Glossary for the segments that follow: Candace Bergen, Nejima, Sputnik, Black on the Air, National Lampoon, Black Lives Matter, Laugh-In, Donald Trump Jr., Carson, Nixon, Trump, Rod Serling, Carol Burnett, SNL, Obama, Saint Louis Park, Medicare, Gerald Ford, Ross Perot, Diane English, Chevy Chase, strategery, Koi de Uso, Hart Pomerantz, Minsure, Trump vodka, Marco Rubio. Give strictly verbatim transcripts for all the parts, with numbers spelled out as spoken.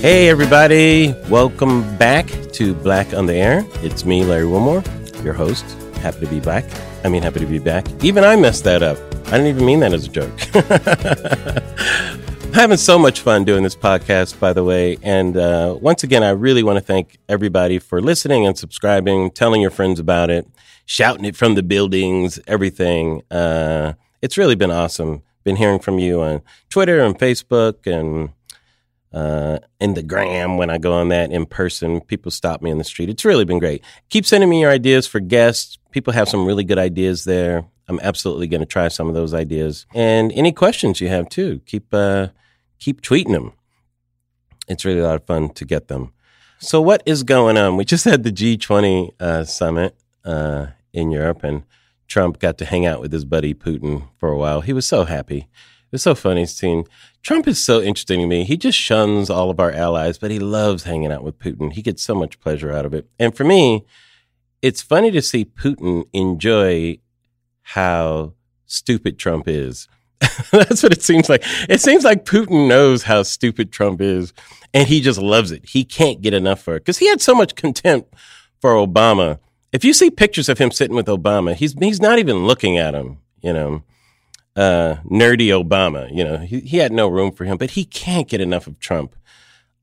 Hey, everybody. Welcome back to Black on the Air. It's me, Larry Wilmore, your host. Happy to be back. I mean, happy to be back. Even I messed that up. I didn't even mean that as a joke. I'm having so much fun doing this podcast, by the way. And uh, once again, I really want to thank everybody for listening and subscribing, telling your friends about it, shouting it from the buildings, everything. Uh, it's really been awesome. Been hearing from you on Twitter and Facebook and uh, in the gram when I go on that in person. People stop me in the street. It's really been great. Keep sending me your ideas for guests. People have some really good ideas there. I'm absolutely going to try some of those ideas. And any questions you have, too, keep uh, keep tweeting them. It's really a lot of fun to get them. So what is going on? We just had the G twenty uh, summit uh, in Europe, and Trump got to hang out with his buddy Putin for a while. He was so happy. It was so funny seeing. Trump is so interesting to me. He just shuns all of our allies, but he loves hanging out with Putin. He gets so much pleasure out of it. And for me, it's funny to see Putin enjoy how stupid Trump is. That's what it seems like. It seems like Putin knows how stupid Trump is, and he just loves it. He can't get enough for it because he had so much contempt for Obama. If you see pictures of him sitting with Obama, he's he's not even looking at him, you know, uh, nerdy Obama. You know, he, he had no room for him, but he can't get enough of Trump.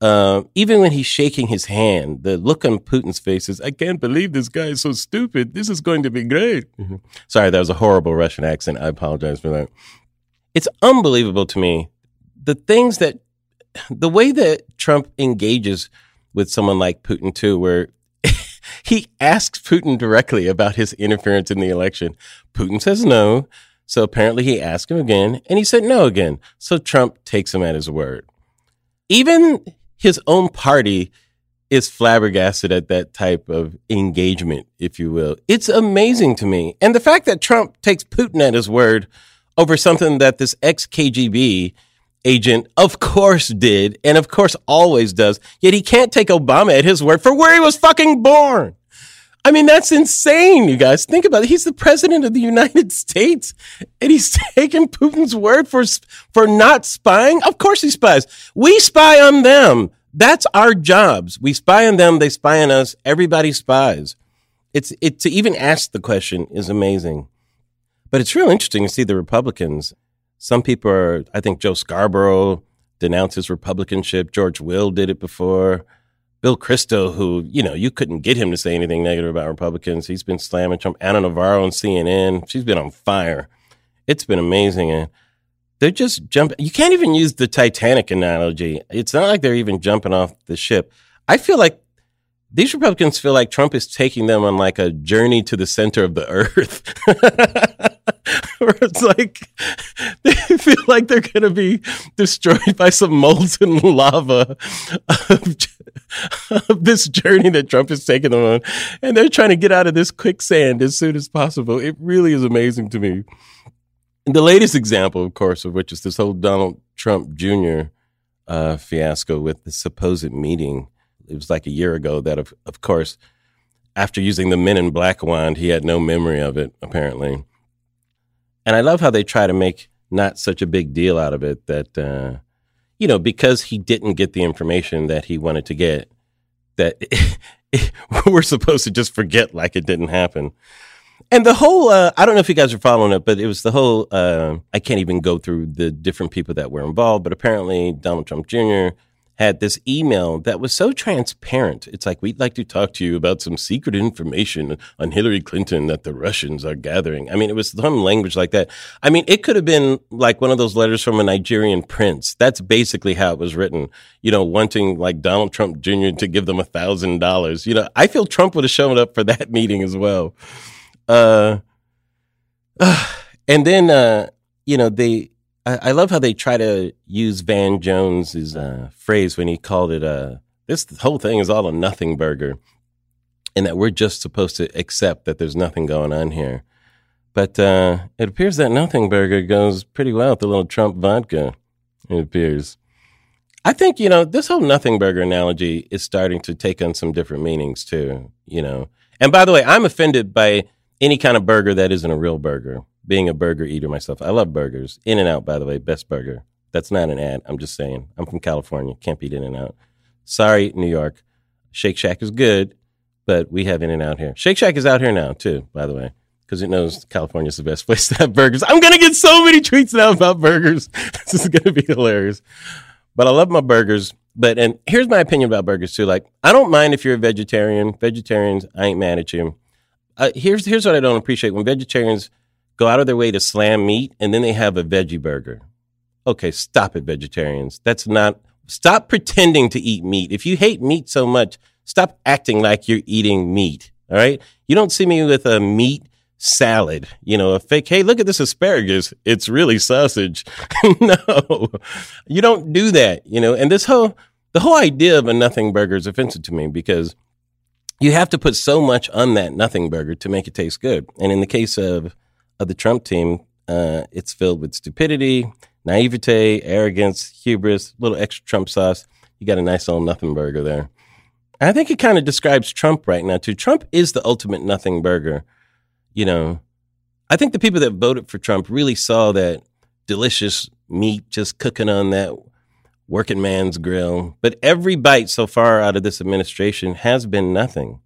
Uh, even when he's shaking his hand, the look on Putin's face is, I can't believe this guy is so stupid. This is going to be great. Mm-hmm. Sorry, that was a horrible Russian accent. I apologize for that. It's unbelievable to me. The things that, the way that Trump engages with someone like Putin, too, where he asks Putin directly about his interference in the election. Putin says no. So apparently he asked him again, and he said no again. So Trump takes him at his word. Even his own party is flabbergasted at that type of engagement, if you will. It's amazing to me. And the fact that Trump takes Putin at his word over something that this ex-K G B agent, of course, did and, of course, always does, yet he can't take Obama at his word for where he was fucking born. I mean, that's insane, you guys. Think about it. He's the president of the United States, and he's taking Putin's word for for not spying. Of course he spies. We spy on them. That's our jobs. We spy on them. They spy on us. Everybody spies. It's it to even ask the question is amazing. But it's real interesting to see the Republicans. Some people are, I think Joe Scarborough denounces Republicanship. George Will did it before. Bill Kristol, who, you know, you couldn't get him to say anything negative about Republicans. He's been slamming Trump. Anna Navarro on C N N. She's been on fire. It's been amazing. And they're just jumping. You can't even use the Titanic analogy. It's not like they're even jumping off the ship. I feel like these Republicans feel like Trump is taking them on like a journey to the center of the earth. Where it's like they feel like they're going to be destroyed by some molten lava of, of this journey that Trump is taking them on. And they're trying to get out of this quicksand as soon as possible. It really is amazing to me. And the latest example, of course, of which is this whole Donald Trump Junior uh, fiasco with the supposed meeting. It was like a year ago that, of, of course, after using the Men in Black wand, he had no memory of it, apparently. And I love how they try to make not such a big deal out of it that, uh, you know, because he didn't get the information that he wanted to get, that we're supposed to just forget like it didn't happen. And the whole, uh, I don't know if you guys are following it, but it was the whole, uh, I can't even go through the different people that were involved, but apparently Donald Trump Junior had this email that was so transparent. It's like, we'd like to talk to you about some secret information on Hillary Clinton that the Russians are gathering. I mean, it was some language like that. I mean, it could have been like one of those letters from a Nigerian prince. That's basically how it was written, you know, wanting like Donald Trump Junior to give them a thousand dollars. You know, I feel Trump would have shown up for that meeting as well. Uh, uh, and then, uh, you know, they... I love how they try to use Van Jones's uh, phrase when he called it, uh, this whole thing is all a nothing burger, and that we're just supposed to accept that there's nothing going on here. But uh, it appears that nothing burger goes pretty well with the little Trump vodka, it appears. I think, you know, this whole nothing burger analogy is starting to take on some different meanings too, you know. And by the way, I'm offended by any kind of burger that isn't a real burger. being a burger eater myself. I love burgers. In-N-Out, by the way, best burger. That's not an ad. I'm just saying. I'm from California. Can't beat In-N-Out. Sorry, New York. Shake Shack is good, but we have In-N-Out here. Shake Shack is out here now, too, by the way, because it knows California's the best place to have burgers. I'm going to get so many tweets now about burgers. This is going to be hilarious. But I love my burgers. But and here's my opinion about burgers, too. Like, I don't mind if you're a vegetarian. Vegetarians, I ain't mad at you. Uh, here's here's what I don't appreciate. When vegetarians go out of their way to slam meat, and then they have a veggie burger. Okay, stop it, vegetarians. That's not... Stop pretending to eat meat. If you hate meat so much, stop acting like you're eating meat, all right? You don't see me with a meat salad, you know, a fake, hey, look at this asparagus. It's really sausage. No, you don't do that, you know. And this whole, the whole idea of a nothing burger is offensive to me because you have to put so much on that nothing burger to make it taste good. And in the case of, of the Trump team, uh, it's filled with stupidity, naivete, arrogance, hubris, little extra Trump sauce. You got a nice old nothing burger there. And I think it kind of describes Trump right now, too. Trump is the ultimate nothing burger. You know, I think the people that voted for Trump really saw that delicious meat just cooking on that working man's grill. But every bite so far out of this administration has been nothing.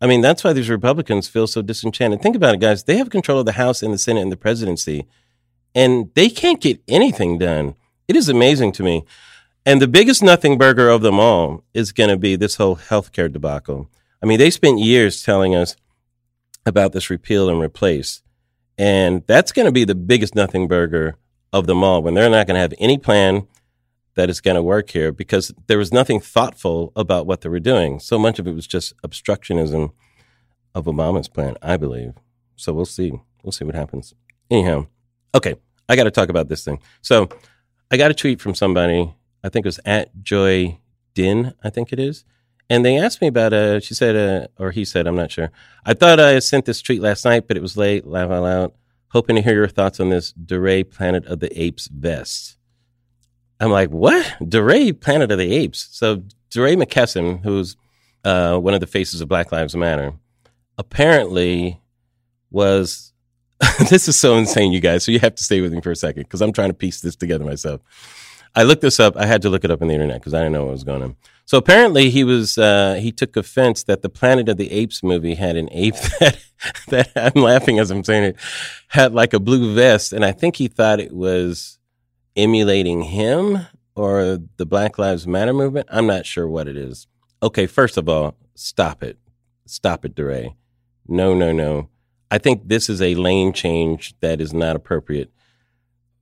I mean, that's why these Republicans feel so disenchanted. Think about it, guys. They have control of the House and the Senate and the presidency. And they can't get anything done. It is amazing to me. And the biggest nothing burger of them all is going to be this whole healthcare debacle. I mean, they spent years telling us about this repeal and replace. And that's going to be the biggest nothing burger of them all when they're not going to have any plan that is going to work here because there was nothing thoughtful about what they were doing. So much of it was just obstructionism of Obama's plan, I believe. So we'll see. We'll see what happens. Anyhow, okay. I got to talk about this thing. So I got a tweet from somebody, I think it was at Joy Din, I think it is. And they asked me about, uh, she said, uh, or he said, I'm not sure. I thought I sent this tweet last night, but it was late, laugh out loud. Hoping to hear your thoughts on this DeRay Planet of the Apes vest. I'm like, what? DeRay Planet of the Apes? So DeRay McKesson, who's uh, one of the faces of Black Lives Matter, apparently was... This is so insane, you guys. So you have to stay with me for a second because I'm trying to piece this together myself. I looked this up. I had to look it up on the internet because I didn't know what was going on. So apparently he was uh, he took offense that the Planet of the Apes movie had an ape that, that I'm laughing as I'm saying it, had like a blue vest. And I think he thought it was emulating him or the Black Lives Matter movement. I'm not sure what it is. Okay, first of all, stop it. Stop it, DeRay. No, no, no. I think this is a lane change that is not appropriate.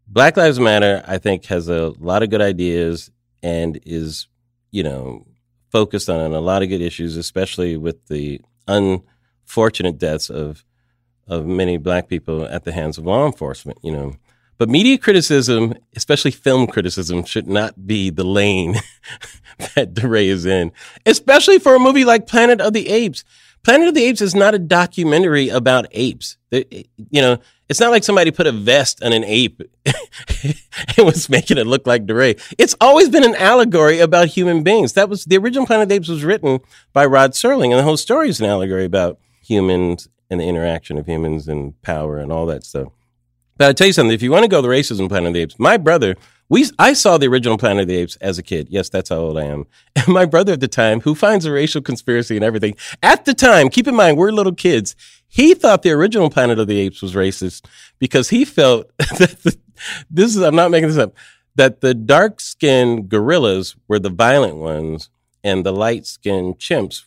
Black Lives Matter, I think, has a lot of good ideas and is, you know, focused on a lot of good issues, especially with the unfortunate deaths of of many black people at the hands of law enforcement, you know. But media criticism, especially film criticism, should not be the lane that DeRay is in, especially for a movie like Planet of the Apes. Planet of the Apes is not a documentary about apes. You know, it's not like somebody put a vest on an ape and was making it look like DeRay. It's always been an allegory about human beings. That was the original Planet of the Apes was written by Rod Serling, and the whole story is an allegory about humans and the interaction of humans and power and all that stuff. But I'll tell you something, if you want to go to the racism Planet of the Apes, my brother, we I saw the original Planet of the Apes as a kid. Yes, that's how old I am. And my brother at the time, who finds a racial conspiracy and everything, at the time, keep in mind, we're little kids, he thought the original Planet of the Apes was racist because he felt that, the, this is, I'm not making this up, that the dark-skinned gorillas were the violent ones and the light-skinned chimps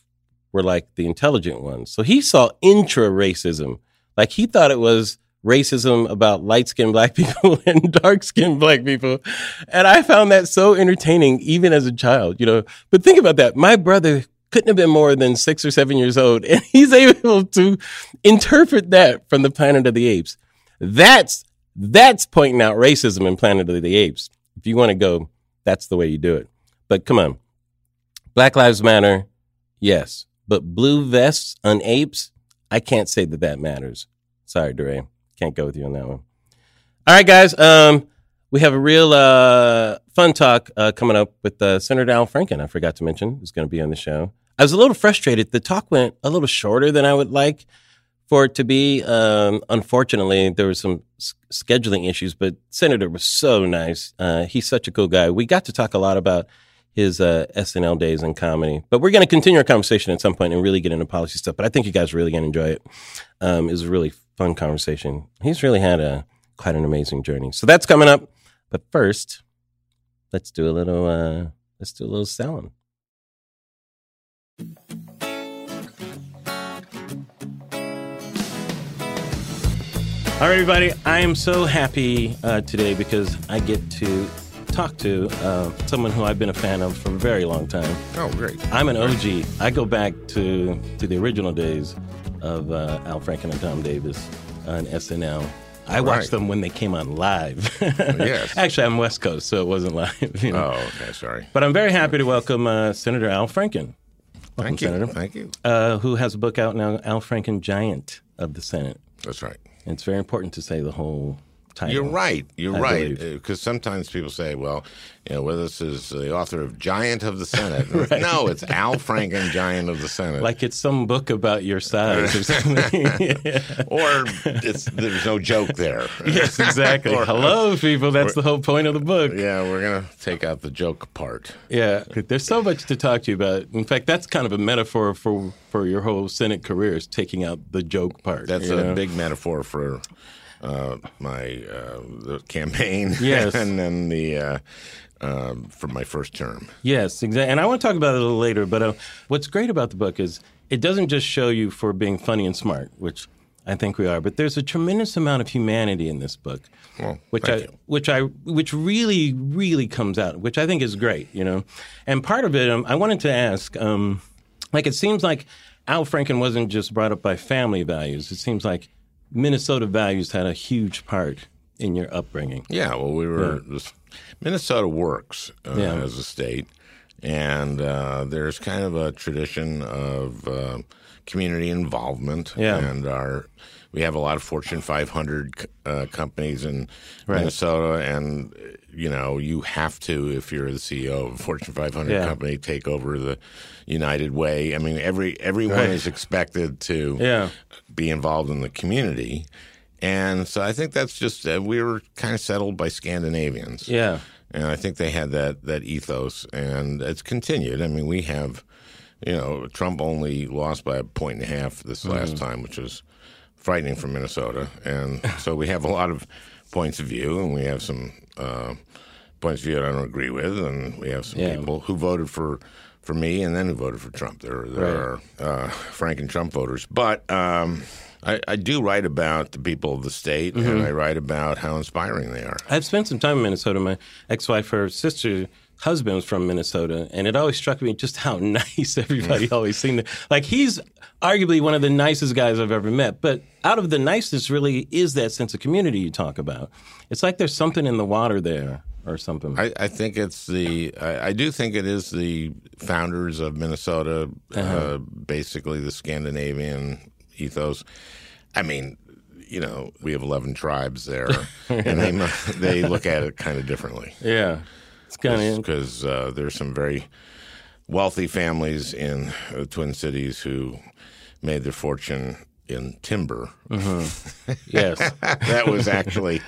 were like the intelligent ones. So he saw intra-racism. Like he thought it was racism about light-skinned black people and dark-skinned black people. And I found that so entertaining, even as a child, you know. But think about that. My brother couldn't have been more than six or seven years old, and he's able to interpret that from the Planet of the Apes. That's that's pointing out racism in Planet of the Apes. If you want to go, that's the way you do it. But come on. Black Lives Matter, yes. But blue vests on apes, I can't say that that matters. Sorry, DeRay. Can't go with you on that one. All right, guys. Um, we have a real uh, fun talk uh, coming up with uh, Senator Al Franken. I forgot to mention who's going to be on the show. I was a little frustrated. The talk went a little shorter than I would like for it to be. Um, unfortunately, there were some s- scheduling issues, but Senator was so nice. Uh, he's such a cool guy. We got to talk a lot about his uh, S N L days in comedy, but we're going to continue our conversation at some point and really get into policy stuff. But I think you guys are really going to enjoy it. Um, it was a really fun conversation. He's really had a quite an amazing journey. So that's coming up. But first, let's do a little. Uh, let's do a little selling. All right, everybody. I am so happy uh, today because I get to talk to uh, someone who I've been a fan of for a very long time. Oh, great. I'm an O G. I go back to, to the original days of uh, Al Franken and Tom Davis on S N L. I watched right. them when they came on live. Yes. Actually, I'm West Coast, so it wasn't live. You know? Oh, okay. Sorry. But I'm very happy to welcome uh, Senator Al Franken. Welcome, Thank you. Senator. Thank you. Uh, who has a book out now, Al Franken, Giant of the Senate. That's right. It's very important to say the whole title. You're right. You're I right. Because sometimes people say, well, you know, well, this is the author of Giant of the Senate. Right. No, it's Al Franken, Giant of the Senate. Like it's some book about your size or something. Yeah. Or it's, there's no joke there. Yes, exactly. Or, hello, people. That's the whole point of the book. Yeah, we're going to take out the joke part. Yeah. There's so much to talk to you about. In fact, that's kind of a metaphor for for your whole Senate career is taking out the joke part. That's a know? big metaphor for uh, my uh, the campaign. Yes. And then the uh, uh, for my first term. Yes, exactly. And I want to talk about it a little later. But uh, what's great about the book is it doesn't just show you for being funny and smart, which I think we are. But there's a tremendous amount of humanity in this book, well, which I you. which I which really really comes out, which I think is great. You know, and part of it, um, I wanted to ask. Um, Like, it seems like Al Franken wasn't just brought up by family values. It seems like Minnesota values had a huge part in your upbringing. Yeah, well, we were yeah. – Minnesota works uh, yeah. as a state, and uh, there's kind of a tradition of uh, community involvement. Yeah. And our we have a lot of Fortune five hundred uh, companies in right. Minnesota, and – you know, you have to, if you're the C E O of a Fortune five hundred yeah. company, take over the United Way. I mean, every everyone right. is expected to yeah. be involved in the community. And so I think that's just uh, – we were kind of settled by Scandinavians. Yeah. And I think they had that, that ethos, and it's continued. I mean, we have – you know, Trump only lost by a point and a half this last mm-hmm. time, which was frightening for Minnesota. And so we have a lot of points of view, and we have some uh, – points of view that I don't agree with, and we have some yeah. people who voted for, for me and then who voted for Trump. There, there right. are uh, Frank and Trump voters. But um, I, I do write about the people of the state, mm-hmm. and I write about how inspiring they are. I've spent some time in Minnesota. My ex-wife, her sister, husband was from Minnesota, and it always struck me just how nice everybody always seemed to. Like, he's arguably one of the nicest guys I've ever met, but out of the niceness really is that sense of community you talk about. It's like there's something in the water there. Or something. I, I think it's the. I, I do think it is the founders of Minnesota, uh-huh. uh, basically the Scandinavian ethos. I mean, you know, we have eleven tribes there, and they they look at it kind of differently. Yeah, it's kind of because uh, there's some very wealthy families in the Twin Cities who made their fortune in timber. Mm-hmm. Yes, that was actually.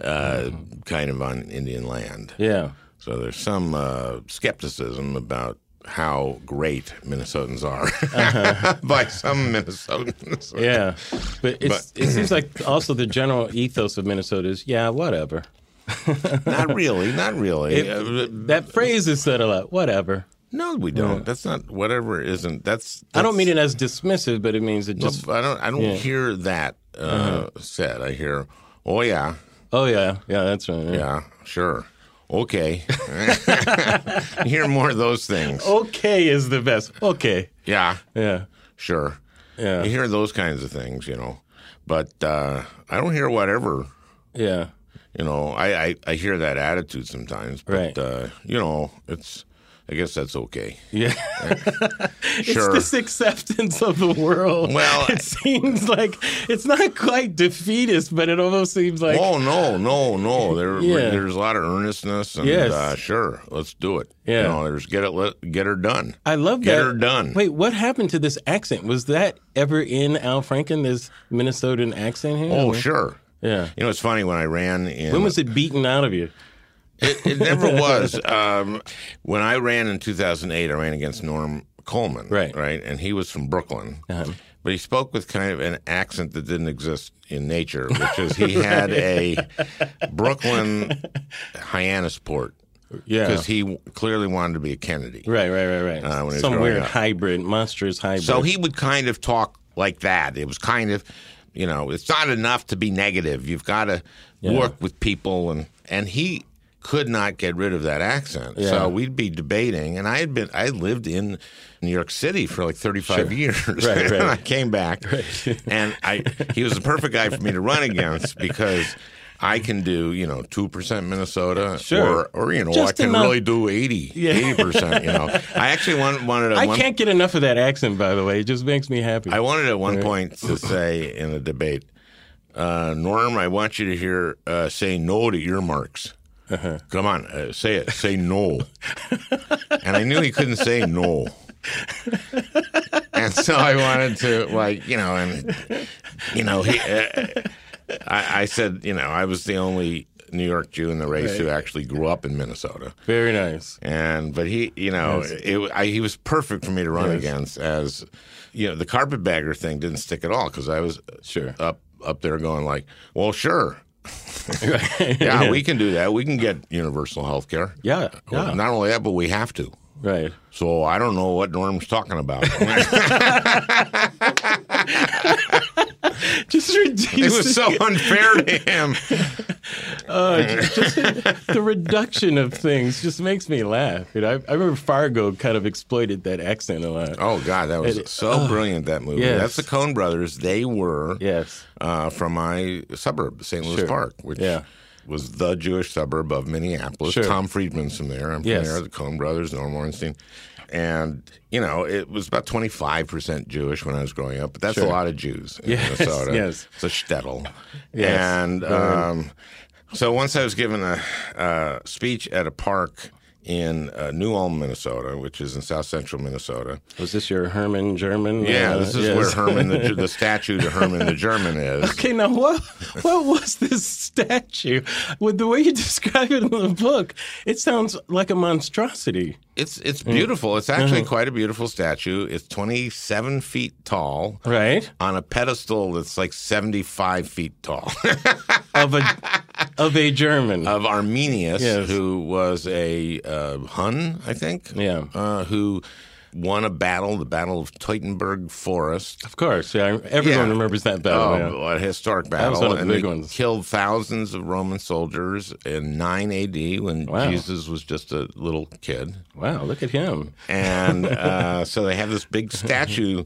Uh, kind of on Indian land. Yeah. So there's some uh, skepticism about how great Minnesotans are uh-huh. by some Minnesotans. Yeah. But, it's, but it seems like also the general ethos of Minnesota is, yeah, whatever. Not really. Not really. It, that phrase is said a lot. Whatever. No, we don't. Yeah. That's not whatever isn't. That's, that's. I don't mean it as dismissive, but it means it just. Well, I don't. I don't yeah. hear that uh, uh-huh. said. I hear, oh yeah. Oh, yeah. Yeah, that's right. Yeah, yeah sure. Okay. Hear more of those things. Okay is the best. Okay. Yeah. Yeah. Sure. Yeah. You hear those kinds of things, you know. But uh, I don't hear whatever. Yeah. You know, I, I, I hear that attitude sometimes. But, right. uh, you know, it's I guess that's okay. Yeah. Sure. It's this acceptance of the world. Well, it seems like it's not quite defeatist, but it almost seems like. Oh, no, no, no. There, yeah. There's a lot of earnestness. And, yes. Uh, sure, let's do it. Yeah. You know, there's get it, let, get her done. I love get that. Get her done. Wait, what happened to this accent? Was that ever in Al Franken, this Minnesotan accent here? Oh, sure. Yeah. You know, it's funny when I ran in. When was it beaten out of you? It, it never was. Um, when I ran in two thousand eight, I ran against Norm Coleman, right? Right, and he was from Brooklyn, uh-huh. but he spoke with kind of an accent that didn't exist in nature, which is he right. had a Brooklyn Hyannisport. Yeah, because he clearly wanted to be a Kennedy. Right, right, right, right. Uh, Some weird up. hybrid, monstrous hybrid. So he would kind of talk like that. It was kind of, you know, it's not enough to be negative. You've got to yeah. work with people, and and he. could not get rid of that accent. Yeah. So we'd be debating. And I had been, I lived in New York City for like thirty-five sure. years. Right, right. And I came back. Right. And I, he was the perfect guy for me to run against because I can do, you know, two percent Minnesota. Sure. Or, or you know, Just I can enough. really do eighty, yeah. eighty percent, you know. I actually wanted, wanted at I one, can't get enough of that accent, by the way. It just makes me happy. I wanted at one right. point to say in a debate, uh, Norm, I want you to hear uh, say no to earmarks. Uh-huh. Come on, uh, say it. Say no. And I knew he couldn't say no. And so I wanted to, like, you know, and, you know, he, uh, I, I said, you know, I was the only New York Jew in the race right. who actually grew up in Minnesota. Very nice. And, but he, you know, nice. it, I, he was perfect for me to run nice. against as, you know, the carpetbagger thing didn't stick at all because I was sure up, up there going like, well, sure. yeah, yeah, we can do that. We can get universal health care. Yeah, yeah. Not only that, but we have to. Right. So I don't know what Norm's talking about. Just reducing it was so unfair to him. uh, just, just the reduction of things just makes me laugh. You know, I, I remember Fargo kind of exploited that accent a lot. Oh God, that was it, so uh, brilliant that movie. Yes. That's the Coen Brothers. They were yes uh, from my suburb, Saint Louis sure. Park, which. Yeah. was the Jewish suburb of Minneapolis. Sure. Tom Friedman's from there. I'm from yes. there. The Coen Brothers, Norm Ornstein. And, you know, it was about twenty-five percent Jewish when I was growing up, but that's sure. a lot of Jews in yes, Minnesota. Yes. It's a shtetl. Yes. And um, so once I was given a, a speech at a park in uh, New Ulm, Minnesota, which is in south central Minnesota. Was this your Herman German? Yeah, uh, this is yes. where Herman the, the statue to Herman the German is. Okay, now what what was this statue? With the way you describe it in the book, it sounds like a monstrosity. It's it's beautiful. It's actually mm-hmm. quite a beautiful statue. It's twenty-seven feet tall. Right. On a pedestal that's like seventy-five feet tall. of a of a German. Of Arminius, yes. who was a uh, Hun, I think. Yeah. Uh, who won a battle, the Battle of Teutoburg Forest. Of course. Yeah, everyone yeah. remembers that battle. Oh, yeah. A historic battle. That was one of the and big ones. Killed thousands of Roman soldiers in nine A D when wow. Jesus was just a little kid. Wow, look at him. And uh, so they have this big statue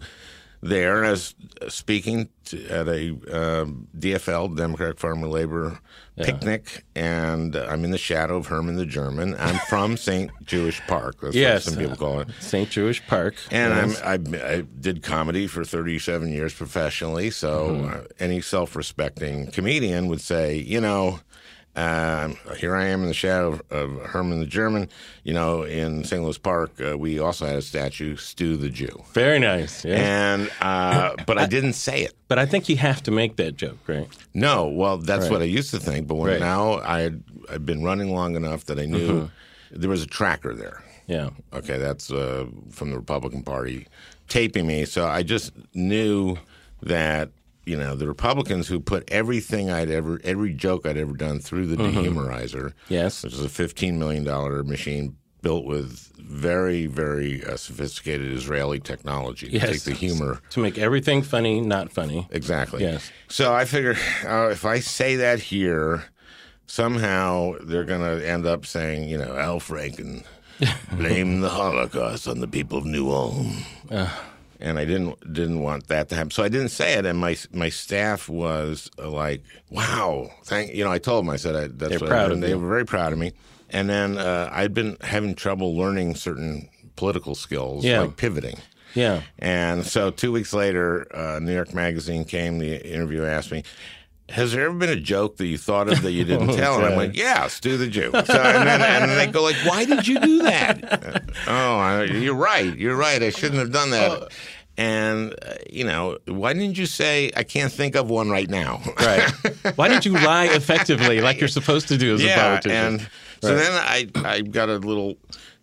there. And I was speaking to, at a uh, D F L, Democratic Farmer Labor yeah. picnic, and I'm in the shadow of Herman the German. I'm from Saint Jewish Park. That's yes. what some people call it. Saint Jewish Park. And yes. I'm, I, I did comedy for thirty-seven years professionally, so mm-hmm. any self-respecting comedian would say, you know, Uh, here I am in the shadow of, of Herman the German. You know, in Saint Louis Park, uh, we also had a statue, Stu the Jew. Very nice. Yeah. And uh, but I, I didn't say it. But I think you have to make that joke, right? No. Well, that's right. what I used to think. But when right. now I I've been running long enough that I knew mm-hmm. there was a tracker there. Yeah. Okay, that's uh, from the Republican Party taping me. So I just knew that. You know, the Republicans who put everything I'd ever, every joke I'd ever done through the mm-hmm. dehumorizer, yes. which is a fifteen million dollars machine built with very, very uh, sophisticated Israeli technology yes. to take the humor. To make everything funny, not funny. Exactly. Yes. So I figure uh, if I say that here, somehow they're going to end up saying, you know, Al Franken blame the Holocaust on the people of New Ulm. Uh. And I didn't didn't want that to happen, so I didn't say it. And my my staff was like, "Wow, thank you know." I told them, I said, I, "That's They're what." Proud I, of they you. were very proud of me. And then uh, I'd been having trouble learning certain political skills, yeah. like pivoting. Yeah. And so two weeks later, uh, New York Magazine came. The interviewer asked me, has there ever been a joke that you thought of that you didn't tell? And I'm like, yeah, Stu the Jew. So, and, then, and then they go like, why did you do that? Oh, you're right. You're right. I shouldn't have done that. Uh, and, uh, you know, why didn't you say, I can't think of one right now? Right. Why didn't you lie effectively like you're supposed to do as yeah, a politician? And right. So then I, I got a little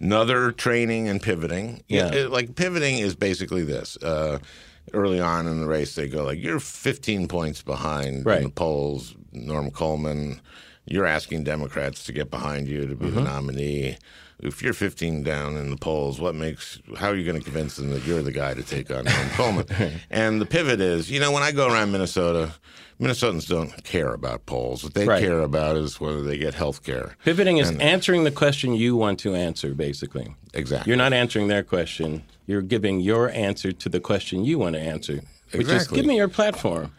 another training and pivoting. Yeah. It, it, like pivoting is basically this. Uh Early on in the race, they go like, you're fifteen points behind right. in the polls, Norm Coleman. You're asking Democrats to get behind you to be mm-hmm. the nominee. If you're fifteen down in the polls, what makes – how are you going to convince them that you're the guy to take on Norm Coleman? And the pivot is, you know, when I go around Minnesota – Minnesotans don't care about polls. What they right. care about is whether they get health care. Pivoting is and, answering the question you want to answer, basically. Exactly. You're not answering their question. You're giving your answer to the question you want to answer, which exactly. is give me your platform.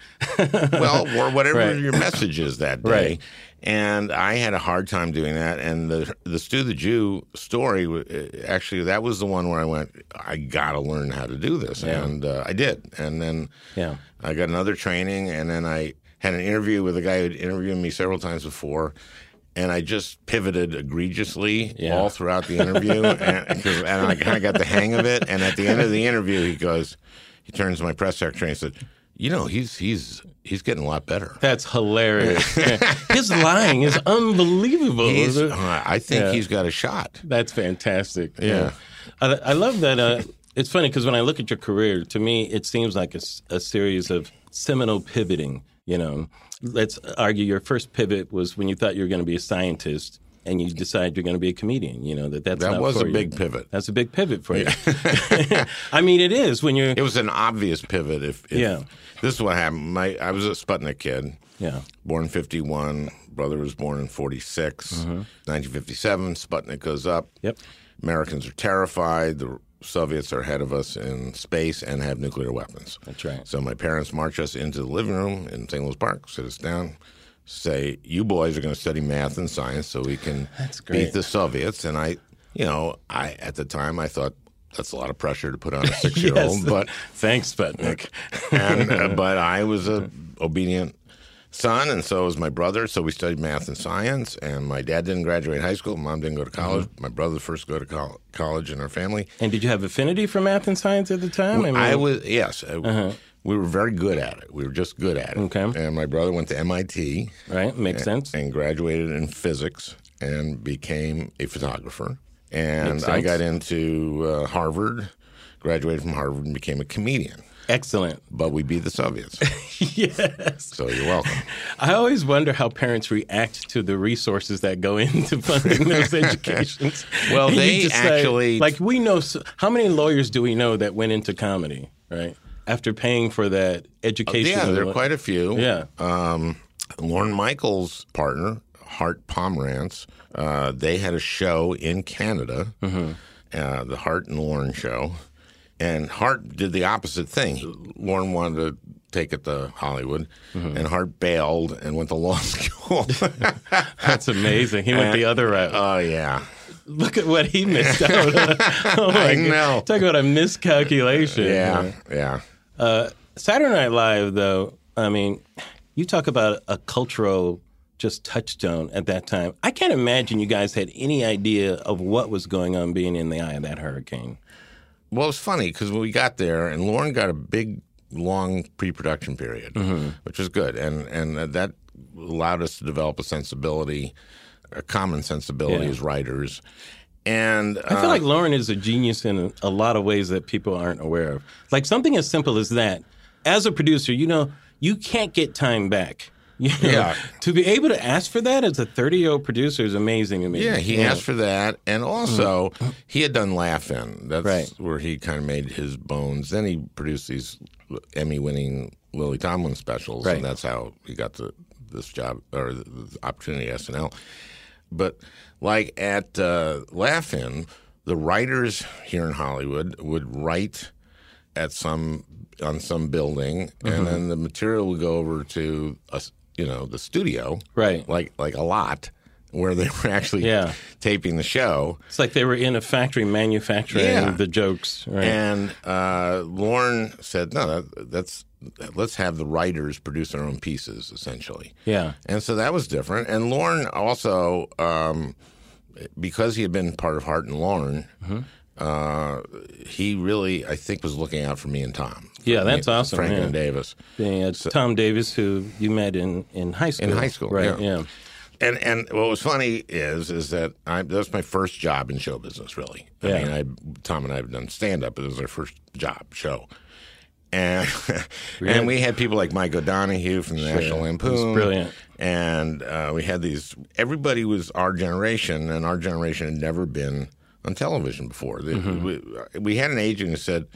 Well, or whatever right. your message is that day. Right. And I had a hard time doing that. And the, the Stu the Jew story, actually, that was the one where I went, I got to learn how to do this. Yeah. And uh, I did. And then yeah. I got another training, and then I had an interview with a guy who'd interviewed me several times before. And I just pivoted egregiously yeah. all throughout the interview. and, and I kind of got the hang of it. And at the end of the interview, he goes, he turns to my press secretary and said, you know, he's he's he's getting a lot better. That's hilarious. His lying is unbelievable. He's, uh, I think yeah. he's got a shot. That's fantastic. Yeah. yeah. I, I love that. Uh, it's funny because when I look at your career, to me, it seems like a, a series of seminal pivoting. You know, let's argue your first pivot was when you thought you were going to be a scientist. And you decide you're going to be a comedian, you know, that that's That not was for a you. big pivot. That's a big pivot for yeah. you. I mean, it is when you're... It was an obvious pivot. If, if yeah. This is what happened. My, I was a Sputnik kid. Yeah. Born in fifty-one. Brother was born in forty-six. Mm-hmm. nineteen fifty-seven, Sputnik goes up. Yep. Americans are terrified. The Soviets are ahead of us in space and have nuclear weapons. That's right. So my parents march us into the living room in Saint Louis Park, sit us down. Say, you boys are going to study math and science so we can beat the Soviets. And I, you know, I at the time I thought that's a lot of pressure to put on a six-year-old. yes. But thanks, Sputnik. and uh, but I was a obedient son, and so was my brother. So we studied math and science. And my dad didn't graduate high school. Mom didn't go to college. Mm-hmm. My brother first go to col- college in our family. And did you have affinity for math and science at the time? Well, I, mean, I was yes. Uh-huh. We were very good at it. We were just good at it. Okay. And my brother went to M I T. Right, makes and, sense. And graduated in physics and became a photographer. And I got into uh, Harvard, graduated from Harvard and became a comedian. Excellent. But we beat the Soviets. yes. So you're welcome. I always wonder how parents react to the resources that go into funding those educations. Well, they actually... Say, like, we know... So, how many lawyers do we know that went into comedy, right? After paying for that education. Uh, yeah, there are quite a few. Yeah. Um, Lorne Michaels' partner, Hart Pomerantz, uh, they had a show in Canada, mm-hmm. uh, the Hart and Lorne show. And Hart did the opposite thing. Lorne wanted to take it to Hollywood, mm-hmm. and Hart bailed and went to law school. That's amazing. He went and, the other route. Oh, uh, yeah. Look at what he missed out on. oh, my I God. know. Talk about a miscalculation. Yeah, you know? yeah. Uh, Saturday Night Live, though, I mean, you talk about a cultural just touchstone at that time. I can't imagine you guys had any idea of what was going on being in the eye of that hurricane. Well, it's funny because when we got there, and Lauren got a big, long pre-production period, mm-hmm. which was good, and and that allowed us to develop a sensibility, a common sensibility yeah. as writers. And uh, I feel like Lauren is a genius in a lot of ways that people aren't aware of. Like something as simple as that. As a producer, you know, you can't get time back. You know? Yeah. To be able to ask for that as a thirty-year-old producer is amazing to me. Yeah, he yeah. asked for that. And also, mm-hmm. he had done Laugh-In. That's right. where he kind of made his bones. Then he produced these Emmy-winning Lily Tomlin specials. Right. And that's how he got the, this job or the opportunity at S N L. But like at uh, Laugh-In, the writers here in Hollywood would write at some on some building, mm-hmm. and then the material would go over to a, you know the studio, right? Like like a lot where they were actually yeah. taping the show. It's like they were in a factory manufacturing yeah. the jokes. Right? And uh, Lorne said, no, that, that's let's have the writers produce their own pieces, essentially. Yeah. And so that was different. And Lorne also, um, because he had been part of Hart and Lorne, mm-hmm. uh, he really, I think, was looking out for me and Tom. Yeah, that's me, awesome. Franken yeah. and Davis. Yeah, so, Tom Davis, who you met in, in high school. In high school, right, yeah. yeah. And and what was funny is is that I, that was my first job in show business, really. I yeah. mean, I, Tom and I have done stand-up, but it was our first job, show. And really? And we had people like Mike O'Donohue from the sure. National Lampoon. It was brilliant. And uh, we had these – everybody was our generation, and our generation had never been on television before. Mm-hmm. we, we had an agent who said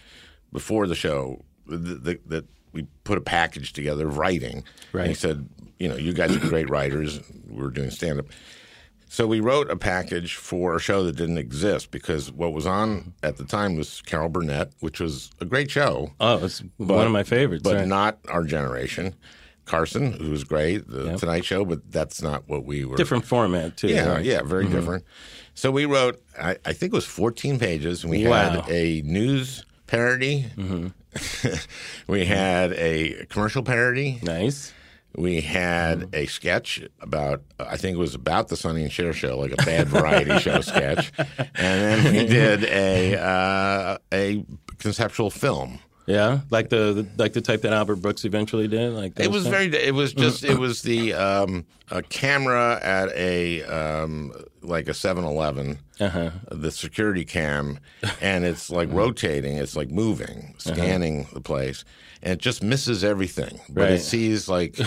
before the show that, that we put a package together of writing. Right. And he said – you know, you guys are great writers. We were doing stand-up. So we wrote a package for a show that didn't exist because what was on at the time was Carol Burnett, which was a great show. Oh, it's but, one of my favorites. But right. not our generation. Carson, who was great, The yep. Tonight Show, but that's not what we were. Different format, too. Yeah, right? yeah, very mm-hmm. different. So we wrote, I, I think it was fourteen pages, and we wow. had a news parody. Mm-hmm. We had a commercial parody. Nice. We had a sketch about, I think it was about the Sonny and Cher show, like a bad variety show sketch. And then we did a uh, a conceptual film. Yeah, like the like the type that Albert Brooks eventually did. Like it was things? very. It was just. It was the um, a camera at a um, like a seven eleven, uh-huh. the security cam, and it's like rotating. It's like moving, scanning uh-huh. the place, and it just misses everything. But right. it sees like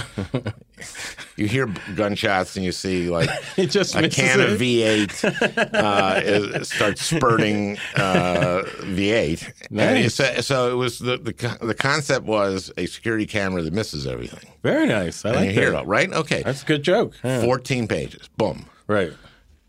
you hear gunshots and you see like it just a can it. of V eight uh, it starts spurting uh, V eight. Nice. And it, so it was the. The, the concept was a security camera that misses everything. Very nice. I and like you hear that. It all, right? Okay. That's a good joke. Yeah. fourteen pages. Boom. Right.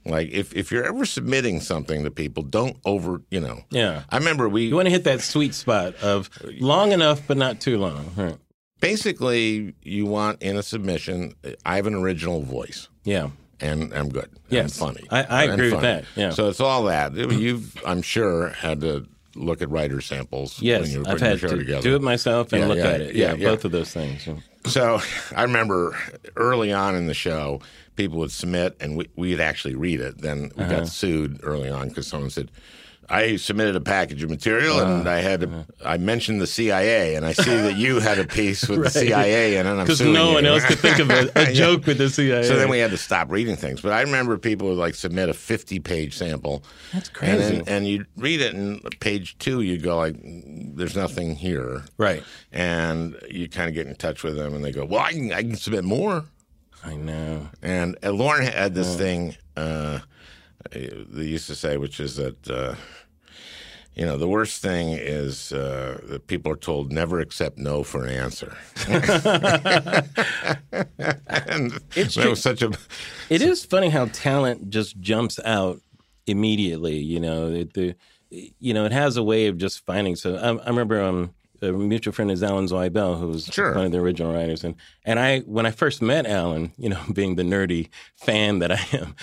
Like, if, if you're ever submitting something to people, don't over, you know. Yeah. I remember we... You want to hit that sweet spot of long enough but not too long. Right. Basically, you want in a submission, I have an original voice. Yeah. And I'm good. Yes. I'm funny. I, I agree funny. with that. Yeah. So it's all that. You've, I'm sure, had to... look at writer samples. Yes, when you're I've had your show to together. do it myself and yeah, look yeah, at it. Yeah, yeah, yeah, both of those things. Yeah. So I remember early on in the show, people would submit, and we, we'd actually read it. Then we uh-huh. got sued early on because someone said, I submitted a package of material, uh, and I had to, uh, I mentioned the C I A, and I see that you had a piece with right. the C I A in it. Because no one you. else could think of a, a joke yeah. with the C I A. So then we had to stop reading things. But I remember people would like submit a fifty-page sample. That's crazy. And, then, and you'd read it, and page two, you'd go like, "There's nothing here." Right. And you kind of get in touch with them, and they go, "Well, I can, I can submit more." I know. And uh, Lorne had this thing. Uh, They used to say, which is that, uh, you know, the worst thing is uh, that people are told never accept no for an answer. and it's that was such a. It is funny how talent just jumps out immediately. You know, it, the, you know, it has a way of just finding. So I, I remember um, a mutual friend is Alan Zweibel, who was sure. one of the original writers, and and I when I first met Alan, you know, being the nerdy fan that I am.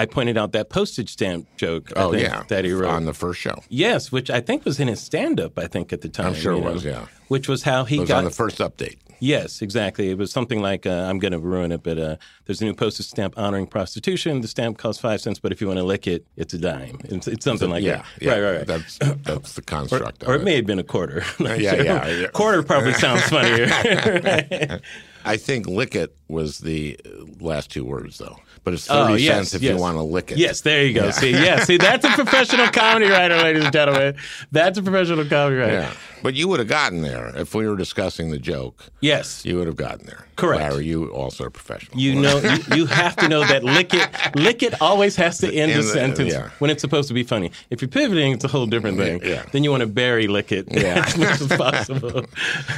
I pointed out that postage stamp joke I oh, think, yeah. that he wrote. On the first show. Yes, which I think was in his stand-up, I think, at the time. I'm sure it know, was, yeah. Which was how he got... It was got, on the first update. Yes, exactly. It was something like, uh, I'm going to ruin it, but uh, there's a new postage stamp honoring prostitution. The stamp costs five cents, but if you want to lick it, it's a dime. It's, it's something like yeah, that. Yeah, right, right, right. That's, that's the construct or, of or it. Or it may have been a quarter. yeah, sure. yeah, yeah. Quarter probably sounds funnier. right? I think lick it was the last two words, though. But it's thirty oh, yes, cents if yes. you want to lick it. Yes, there you go. Yeah. See, yeah, see, that's a professional comedy writer, ladies and gentlemen. That's a professional comedy writer. Yeah. But you would have gotten there if we were discussing the joke. Yes. You would have gotten there. Correct. Larry, you also a professional. You know, you, you have to know that lick it lick it always has to end In a the, sentence yeah. when it's supposed to be funny. If you're pivoting, it's a whole different thing. Yeah. Then you want to bury lick it yeah. as much as possible.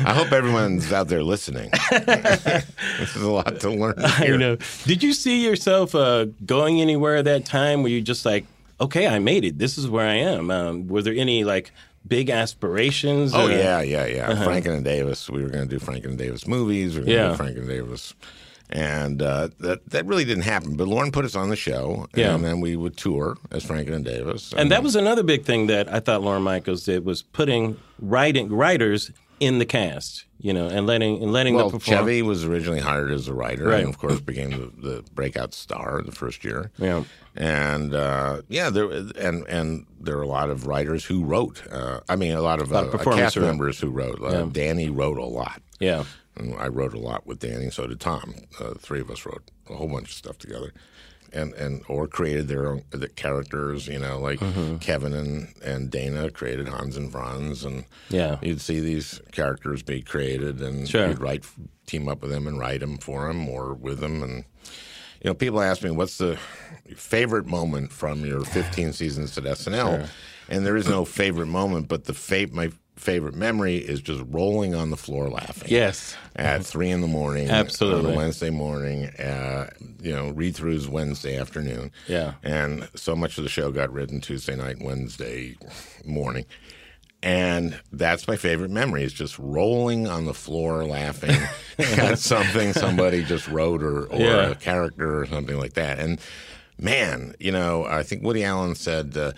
I hope everyone's out there listening. This is a lot to learn here. I know. Did you see yourself uh, going anywhere at that time where you just like, okay, I made it. This is where I am. Um, were there any like big aspirations? Oh, or? yeah, yeah, yeah. Uh-huh. Franken and Davis. We were going to do Franken and Davis movies. We were going to yeah. do Franken and Davis And uh, that that really didn't happen. But Lorne put us on the show, and yeah. then we would tour as Franken and Davis. And, and that was another big thing that I thought Lorne Michaels did, was putting writing writers in the cast, you know, and letting and letting well, them perform. Chevy was originally hired as a writer, right. and of course became the, the breakout star the first year. Yeah, and uh, yeah, there and and there were a lot of writers who wrote. Uh, I mean, a lot of, a lot uh, of cast right. members who wrote. Uh, yeah. Danny wrote a lot. Yeah. And I wrote a lot with Danny, so did Tom. Uh, the three of us wrote a whole bunch of stuff together, and and or created their own the characters. You know, like mm-hmm. Kevin and, and Dana created Hans and Franz, and yeah. you'd see these characters be created, and sure. you'd write, team up with them, and write them for them or with them. And you know, people ask me, "What's the favorite moment from your fifteen seasons at S N L?" Sure. And there is no favorite moment, but the fa- my. favorite memory is just rolling on the floor laughing. Yes, at three in the morning, absolutely, on a Wednesday morning. Uh, you know, read-throughs Wednesday afternoon. Yeah, and so much of the show got written Tuesday night, Wednesday morning, and that's my favorite memory: is just rolling on the floor laughing at something somebody just wrote or or yeah. a character or something like that. And man, you know, I think Woody Allen said, uh,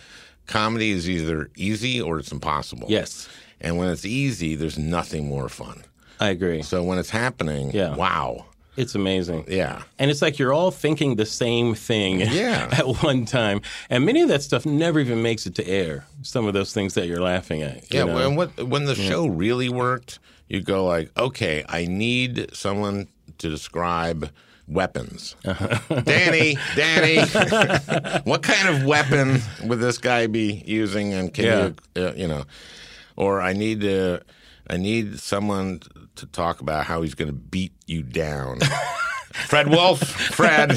"Comedy is either easy or it's impossible." Yes. And when it's easy, there's nothing more fun. I agree. So when it's happening, yeah. wow. It's amazing. Yeah. And it's like you're all thinking the same thing yeah. at one time. And many of that stuff never even makes it to air, some of those things that you're laughing at. You yeah. know? Well, and what, when the yeah. show really worked, you go like, okay, I need someone to describe weapons. Uh-huh. Danny, Danny, what kind of weapon would this guy be using? And can yeah. you, uh, you know... Or I need to, I need someone to talk about how he's going to beat you down. Fred Wolf, Fred.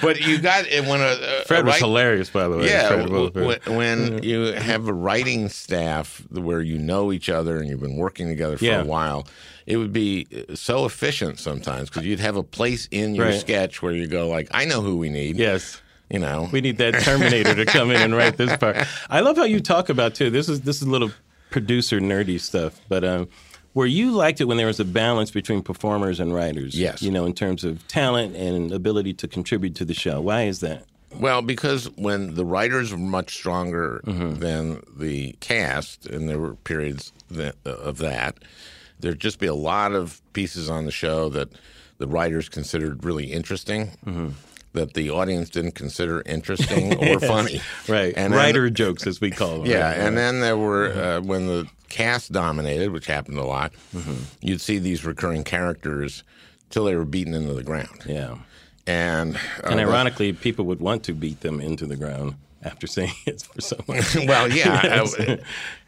But you got it when a, a Fred a was write, hilarious, by the way. Yeah, Fred w- w- when you have a writing staff where you know each other and you've been working together for yeah. a while, it would be so efficient sometimes because you'd have a place in your right. sketch where you go like, I know who we need. Yes. You know, we need that Terminator to come in and write this part. I love how you talk about too. This is this is a little producer nerdy stuff, but um, where you liked it when there was a balance between performers and writers. Yes, you know, in terms of talent and ability to contribute to the show. Why is that? Well, because when the writers were much stronger mm-hmm. than the cast, and there were periods that, uh, of that, there'd just be a lot of pieces on the show that the writers considered really interesting. Mm-hmm. That the audience didn't consider interesting or yes. funny. Right. And writer then, jokes, as we call them. Yeah. Right? And then there were, mm-hmm. uh, when the cast dominated, which happened a lot, mm-hmm. you'd see these recurring characters till they were beaten into the ground. Yeah. And, uh, and ironically, the, people would want to beat them into the ground after seeing it for so much. Well, yeah. I,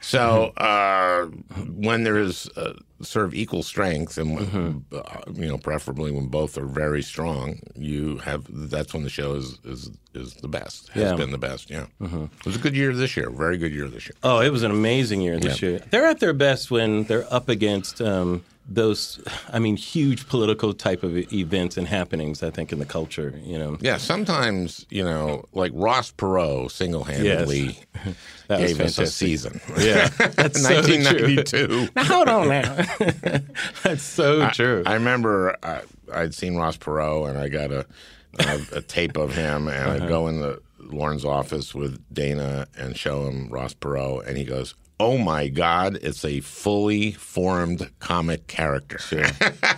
so uh, when there is uh, sort of equal strength, and when, mm-hmm. uh, you know, preferably when both are very strong, you have that's when the show is is, is the best. Has yeah. been the best. Yeah, mm-hmm. It was a good year this year. Very good year this year. Oh, it was an amazing year this yeah. year. They're at their best when they're up against. Um, Those, I mean, huge political type of events and happenings, I think, in the culture, you know. Yeah, sometimes, you know, like Ross Perot single-handedly yes. gave us a season. Yeah, that's nineteen ninety-two. So true. Now, hold on now. That's so I, true. I remember I, I'd seen Ross Perot, and I got a, a, a tape of him, and uh-huh. I'd go in the Lorne's office with Dana and show him Ross Perot, and he goes, "Oh my God! It's a fully formed comic character." Sure.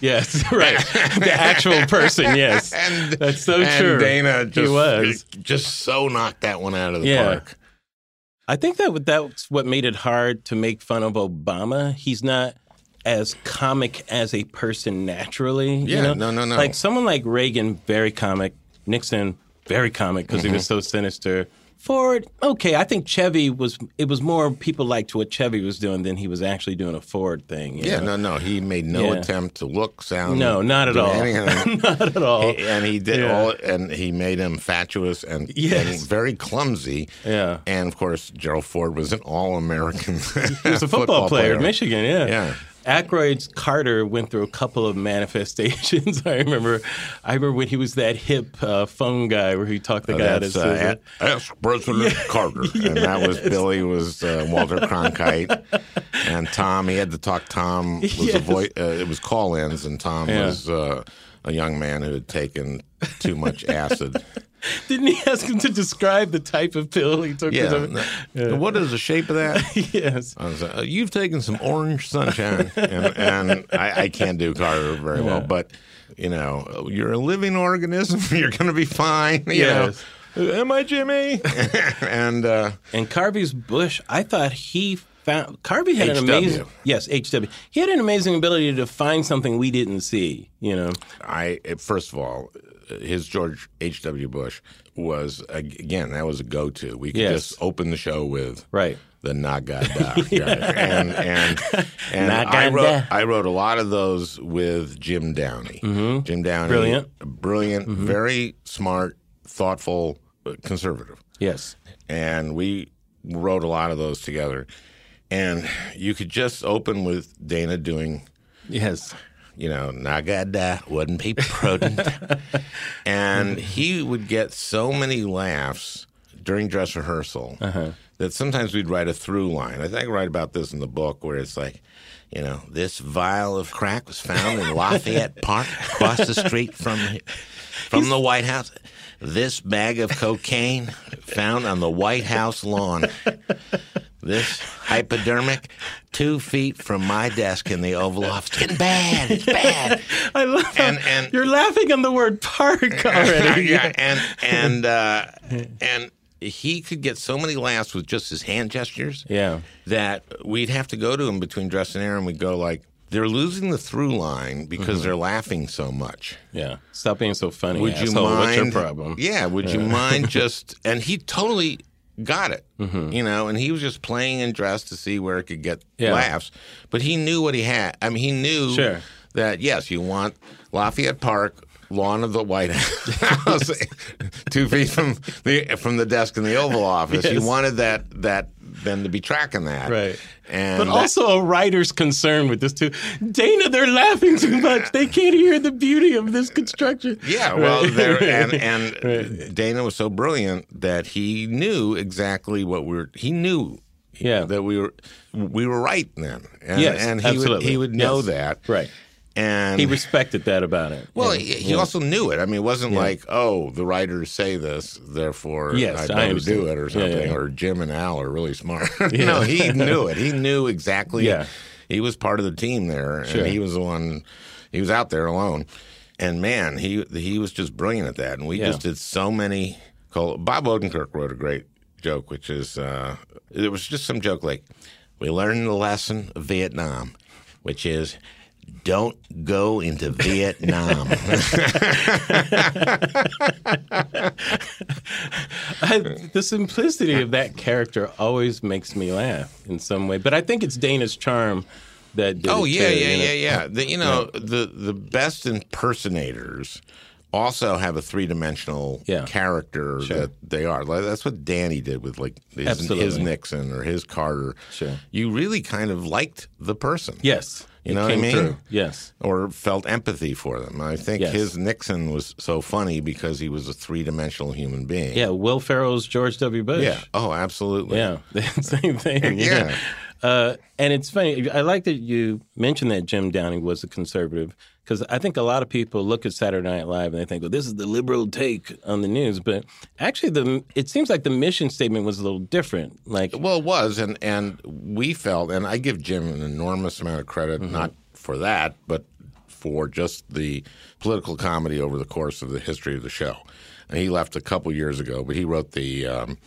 Yes, right. The actual person. Yes, and, that's so and true. Dana just he was just so knocked that one out of the yeah. park. I think that that's what made it hard to make fun of Obama. He's not as comic as a person naturally. Yeah, you know? no, no, no. Like someone like Reagan, very comic. Nixon, very comic because mm-hmm. he was so sinister. Ford, okay, I think Chevy was, it was more people liked what Chevy was doing than he was actually doing a Ford thing. You yeah, know? no, no, he made no yeah. attempt to look, sound. No, not at all. Not at all. He, and he did yeah. all, and he made him fatuous and, yes. and very clumsy. Yeah. And, of course, Gerald Ford was an all-American He was a football, football player, player in Michigan, yeah. Yeah. Aykroyd's Carter went through a couple of manifestations. I remember, I remember when he was that hip uh, phone guy where he talked the guy uh, out of uh, a- Ask President yeah. Carter, yes. And that was Billy was uh, Walter Cronkite, and Tom. He had to talk. Tom was yes. a voice. Uh, it was call-ins, and Tom yeah. was uh, a young man who had taken too much acid. Didn't he ask him to describe the type of pill he took? Yeah. To yeah. What is the shape of that? yes. I was like, oh, you've taken some orange sunshine. and and I, I can't do Carter very yeah. well. But, you know, you're a living organism. You're going to be fine. You yes. know, am I Jimmy? and uh, and Carvey's Bush, I thought he found – Carvey had H W an amazing – yes, H W He had an amazing ability to find something we didn't see, you know. I First of all – his George H W. Bush was, again, that was a go-to. We could yes. just open the show with right. the Nagada. yeah. And, and, and Nagada. I, wrote, I wrote a lot of those with Jim Downey. Mm-hmm. Jim Downey. Brilliant. Brilliant, mm-hmm. very smart, thoughtful, conservative. Yes. And we wrote a lot of those together. And you could just open with Dana doing – yes. You know, Nagada wouldn't be prudent. And he would get so many laughs during dress rehearsal uh-huh. that sometimes we'd write a through line. I think I write about this in the book where it's like, you know, this vial of crack was found in Lafayette Park across the street from, from the White House. This bag of cocaine found on the White House lawn. This hypodermic, two feet from my desk in the Oval Office. It's getting bad. It's bad. I love and, how and, you're laughing on the word park already. yeah, and and uh, and he could get so many laughs with just his hand gestures. Yeah. That we'd have to go to him between dress and air, and we'd go like, they're losing the through line because mm-hmm. they're laughing so much. Yeah. Stop being so funny. Would asshole. you mind? What's your problem? Yeah. Would yeah. you mind just? And he totally. Got it, mm-hmm. you know, and he was just playing and dressed to see where it could get yeah. laughs. But he knew what he had. I mean, he knew sure. that, yes, you want Lafayette Park, lawn of the White House, two feet from the from the desk in the Oval Office. Yes. You wanted that that them to be tracking that. Right. And but that, also a writer's concern with this, too. Dana, they're laughing too much. They can't hear the beauty of this construction. Yeah, well, right. they're, and, and right. Dana was so brilliant that he knew exactly what we were – he knew yeah. that we were we were right then. And, yes, and he absolutely. Would, he would know yes. that. Right. And he respected that about it. Well, yeah. he, he yeah. also knew it. I mean, it wasn't yeah. like, oh, the writers say this, therefore yes, I better I do it or something. Yeah, yeah. Or Jim and Al are really smart. Yeah. No, he knew it. He knew exactly. Yeah. He was part of the team there, sure. and he was the one. He was out there alone, and man, he he was just brilliant at that. And we yeah. just did so many. Bob Odenkirk wrote a great joke, which is uh, it was just some joke like, we learned the lesson of Vietnam, which is. Don't go into Vietnam. I, the simplicity of that character always makes me laugh in some way. But I think it's Dana's charm that did oh, it yeah, too, yeah, you know? yeah, yeah. The, you know, yeah. the the best impersonators also have a three-dimensional yeah. character sure. that they are. That's what Danny did with like his, his Nixon or his Carter. Sure. You really kind of liked the person. Yes. You know what I mean? Through. Yes. Or felt empathy for them. I think yes. his Nixon was so funny because he was a three-dimensional human being. Yeah, Will Ferrell's George W. Bush. Yeah. Oh, absolutely. Yeah, same thing. Yeah. yeah. Uh, and it's funny. I like that you mentioned that Jim Downey was a conservative because I think a lot of people look at Saturday Night Live and they think, well, this is the liberal take on the news. But actually, the it seems like the mission statement was a little different. Like, well, it was. And, and we felt, and I give Jim an enormous amount of credit, mm-hmm. not for that, but for just the political comedy over the course of the history of the show. And he left a couple years ago, but he wrote the um,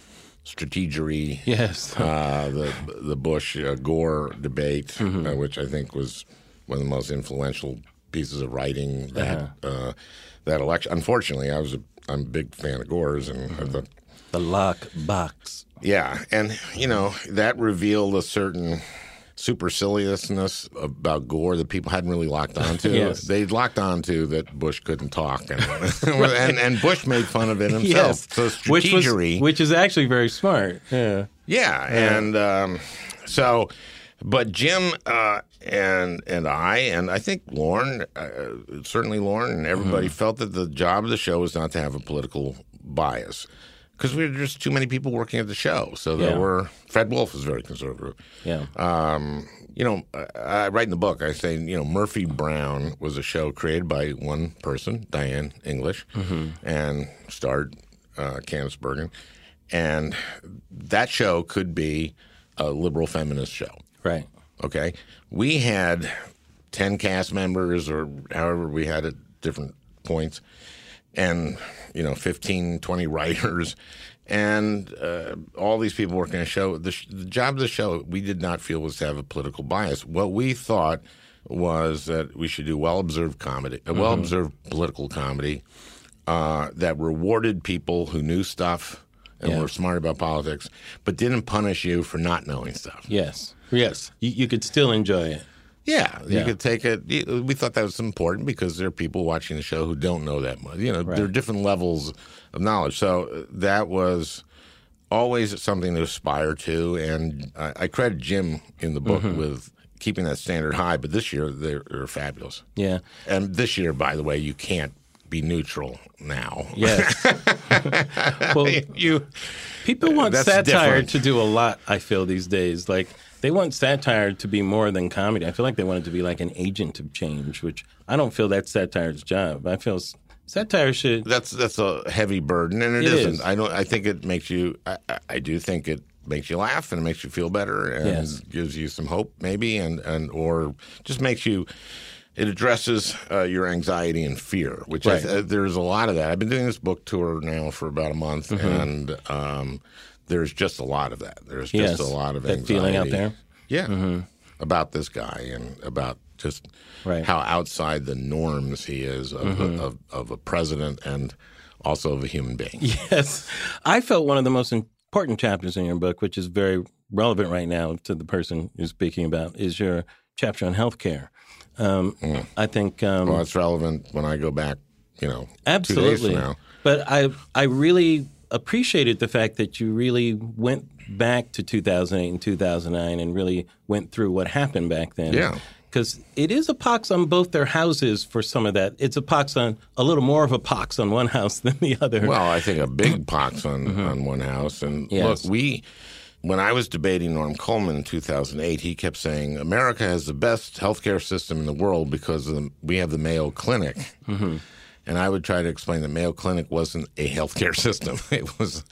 strategery, yes. uh, the, the Bush-Gore uh, debate, mm-hmm. uh, which I think was one of the most influential pieces of writing that uh-huh. uh, that election. Unfortunately, I was a I'm a big fan of Gore's and mm-hmm. the the lock box. Yeah, and you know that revealed a certain superciliousness about Gore that people hadn't really locked onto. yes. They'd locked onto that Bush couldn't talk, and and, and Bush made fun of it himself. Yes. So strategery, which, was, which is actually very smart. Yeah, yeah, yeah. and um, so. But Jim uh, and and I, and I think Lorne, uh, certainly Lorne and everybody mm-hmm. felt that the job of the show was not to have a political bias. Because we were just too many people working at the show. So there yeah. were – Fred Wolf was very conservative. Yeah. Um, you know, I, I write in the book, I say, you know, Murphy Brown was a show created by one person, Diane English, mm-hmm. and starred uh, Candace Bergen. And that show could be a liberal feminist show. Right. Okay? We had ten cast members or however we had at different points – and, you know, fifteen, twenty writers, and uh, all these people working on a show. The, sh- the job of the show, we did not feel, was to have a political bias. What we thought was that we should do well-observed comedy, a well-observed mm-hmm. political comedy uh, that rewarded people who knew stuff and yeah. were smart about politics, but didn't punish you for not knowing stuff. Yes. Yes. You, you could still enjoy it. Yeah, you yeah. could take it. We thought that was important because there are people watching the show who don't know that much. You know, right. there are different levels of knowledge. So that was always something to aspire to. And I, I credit Jim in the book mm-hmm. with keeping that standard high. But this year, they're fabulous. Yeah. And this year, by the way, you can't be neutral now. Yes. well, you, people want satire different. to do a lot, I feel, these days. Like, they want satire to be more than comedy. I feel like they want it to be like an agent of change, which I don't feel that's satire's job. I feel satire should... That's that's a heavy burden, and it, it isn't. Is. I don't. I think it makes you... I, I do think it makes you laugh, and it makes you feel better, and yes. gives you some hope, maybe, and, and or just makes you... It addresses uh, your anxiety and fear, which right. I, uh, there's a lot of that. I've been doing this book tour now for about a month, mm-hmm. and... Um, There's just a lot of that. There's just yes, a lot of anxiety. That feeling out there? Yeah. Mm-hmm. About this guy and about just right. how outside the norms he is of, mm-hmm. a, of, of a president and also of a human being. Yes. I felt one of the most important chapters in your book, which is very relevant right now to the person you're speaking about, is your chapter on healthcare. Um, mm. I think... Um, well, it's relevant when I go back, you know, absolutely. two days from now. But I, I really... appreciated the fact that you really went back to two thousand eight and two thousand nine and really went through what happened back then. Yeah. Because it is a pox on both their houses for some of that. It's a pox on a little more of a pox on one house than the other. Well, I think a big pox on, mm-hmm. on one house. And yes. look, we, when I was debating Norm Coleman in two thousand eight, he kept saying America has the best healthcare system in the world because of the, we have the Mayo Clinic. Mm-hmm. And I would try to explain that Mayo Clinic wasn't a healthcare system. It was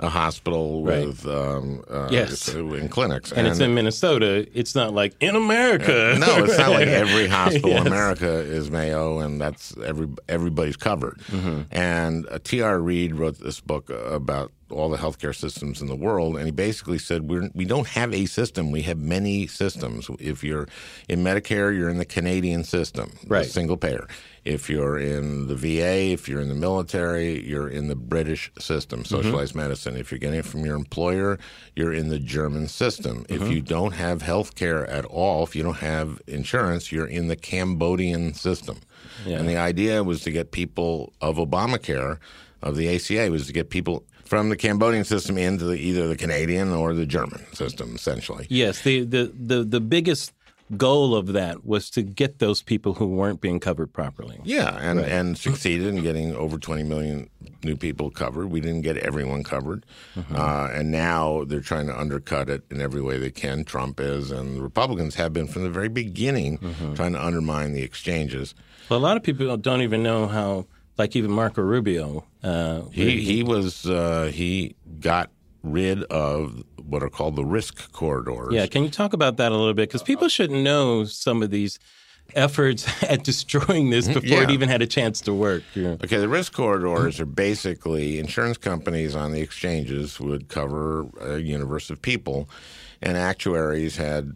a hospital right. with um, uh, yes. in clinics. And, and it's in Minnesota. It's not like in America. Uh, no, it's not like every hospital yes. in America is Mayo, and that's every everybody's covered. Mm-hmm. And uh, T R Reid wrote this book about all the healthcare systems in the world, and he basically said we're, we don't have a system. We have many systems. If you're in Medicare, you're in the Canadian system, right. the single payer. If you're in the V A, if you're in the military, you're in the British system, socialized mm-hmm. medicine. If you're getting it from your employer, you're in the German system. Mm-hmm. If you don't have health care at all, if you don't have insurance, you're in the Cambodian system. Yeah. And the idea was to get people of Obamacare, of the A C A, was to get people from the Cambodian system into the, either the Canadian or the German system, essentially. Yes, the the, the, the biggest... goal of that was to get those people who weren't being covered properly. Yeah, and, right. and succeeded in getting over twenty million new people covered. We didn't get everyone covered. Mm-hmm. Uh, and now they're trying to undercut it in every way they can. Trump is, and the Republicans have been from the very beginning mm-hmm. trying to undermine the exchanges. Well, a lot of people don't even know how, like even Marco Rubio. Uh, he, he, he was, uh, he got rid of what are called the risk corridors. Yeah, can you talk about that a little bit? Because people should know some of these efforts at destroying this before yeah. it even had a chance to work. Yeah. Okay, the risk corridors are basically insurance companies on the exchanges would cover a universe of people, and actuaries had,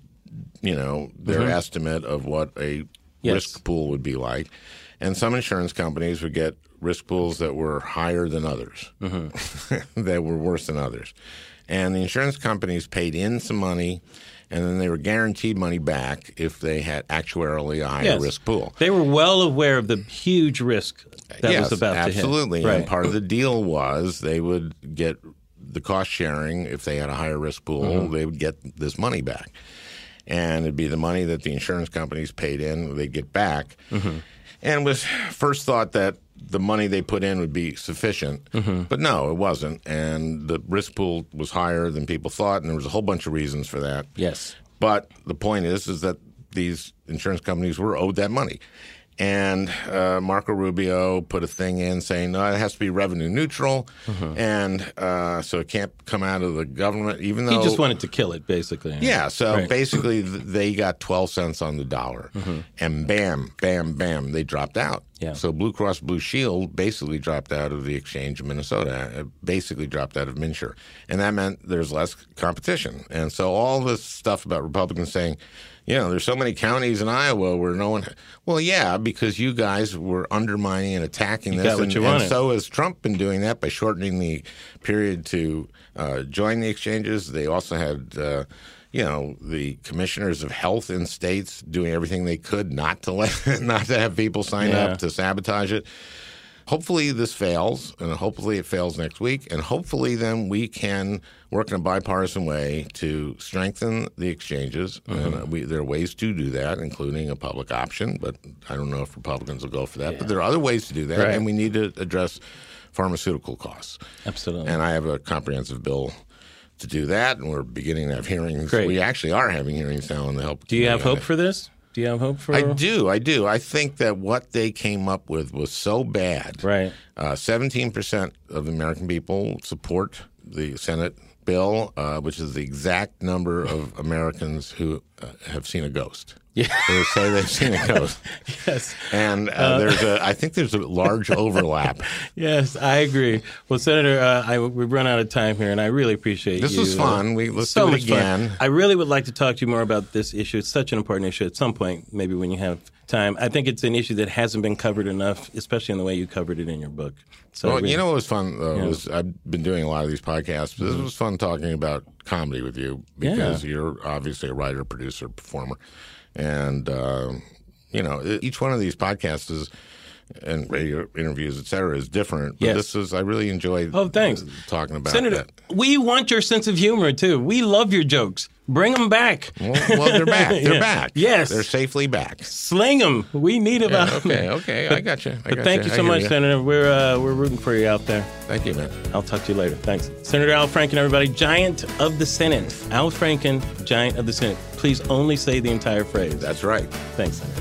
you know, their mm-hmm. estimate of what a yes. risk pool would be like. And some insurance companies would get risk pools that were higher than others, mm-hmm. that were worse than others. And the insurance companies paid in some money, and then they were guaranteed money back if they had actuarially a higher yes. risk pool. They were well aware of the huge risk that yes, was about absolutely. to hit. Absolutely. Right. And part of the deal was they would get the cost sharing. If they had a higher risk pool, mm-hmm. they would get this money back. and it'd be the money that the insurance companies paid in, they'd get back. Mm-hmm. And it was first thought that the money they put in would be sufficient, mm-hmm. but no, it wasn't. And the risk pool was higher than people thought, and there was a whole bunch of reasons for that. Yes. But the point is is that these insurance companies were owed that money. And uh, Marco Rubio put a thing in saying, no, it has to be revenue neutral, mm-hmm. and uh, so it can't come out of the government, even though— He just wanted to kill it, basically. Yeah, so right. basically they got twelve cents on the dollar, mm-hmm. and bam, bam, bam, they dropped out. Yeah. So Blue Cross Blue Shield basically dropped out of the exchange of Minnesota, it basically dropped out of Minsure, and that meant there's less competition. And so all this stuff about Republicans saying— You know, there's so many counties in Iowa where no one – well, yeah, because you guys were undermining and attacking you this. Got what and, you wanted. And so has Trump been doing that by shortening the period to uh, join the exchanges. They also had, uh, you know, the commissioners of health in states doing everything they could not to let, not to have people sign yeah. up to sabotage it. Hopefully this fails, and hopefully it fails next week, and hopefully then we can work in a bipartisan way to strengthen the exchanges. Mm-hmm. And we, there are ways to do that, including a public option, but I don't know if Republicans will go for that. Yeah. But there are other ways to do that, right. and we need to address pharmaceutical costs. Absolutely. And I have a comprehensive bill to do that, and we're beginning to have hearings. Great. We actually are having hearings now on the help. Do you have hope for this? Do you have hope for? I do. I do. I think that what they came up with was so bad. Right. Uh, seventeen percent of the American people support the Senate bill, uh, which is the exact number of Americans who uh, have seen a ghost. Yeah. They say they've seen a ghost. Yes. And uh, uh, there's a, I think there's a large overlap. Yes, I agree. Well, Senator, uh, I, we've run out of time here, and I really appreciate this you. This was fun. Uh, we, let's so do it again. Fun. I really would like to talk to you more about this issue. It's such an important issue at some point, maybe when you have time. I think it's an issue that hasn't been covered enough, especially in the way you covered it in your book. So well, really, you know what was fun, though? You know, was, I've been doing a lot of these podcasts, but this was fun talking about comedy with you because yeah. you're obviously a writer, producer, performer. And, uh, you know, each one of these podcasts is, and radio interviews, et cetera, is different. But yes. this is, I really enjoyed oh, thanks. talking about Senator, that. We want your sense of humor, too. We love your jokes. Bring them back. Well, well they're back. They're yeah. back. Yes. They're safely back. Sling them. We need about yeah, Okay, okay. I got you. I but got thank you, you so much, you. Senator. We're uh, we're rooting for you out there. Thank you, man. I'll talk to you later. Thanks. Senator Al Franken, everybody. Giant of the Senate. Al Franken, Giant of the Senate. Please only say the entire phrase. That's right. Thanks, Senator.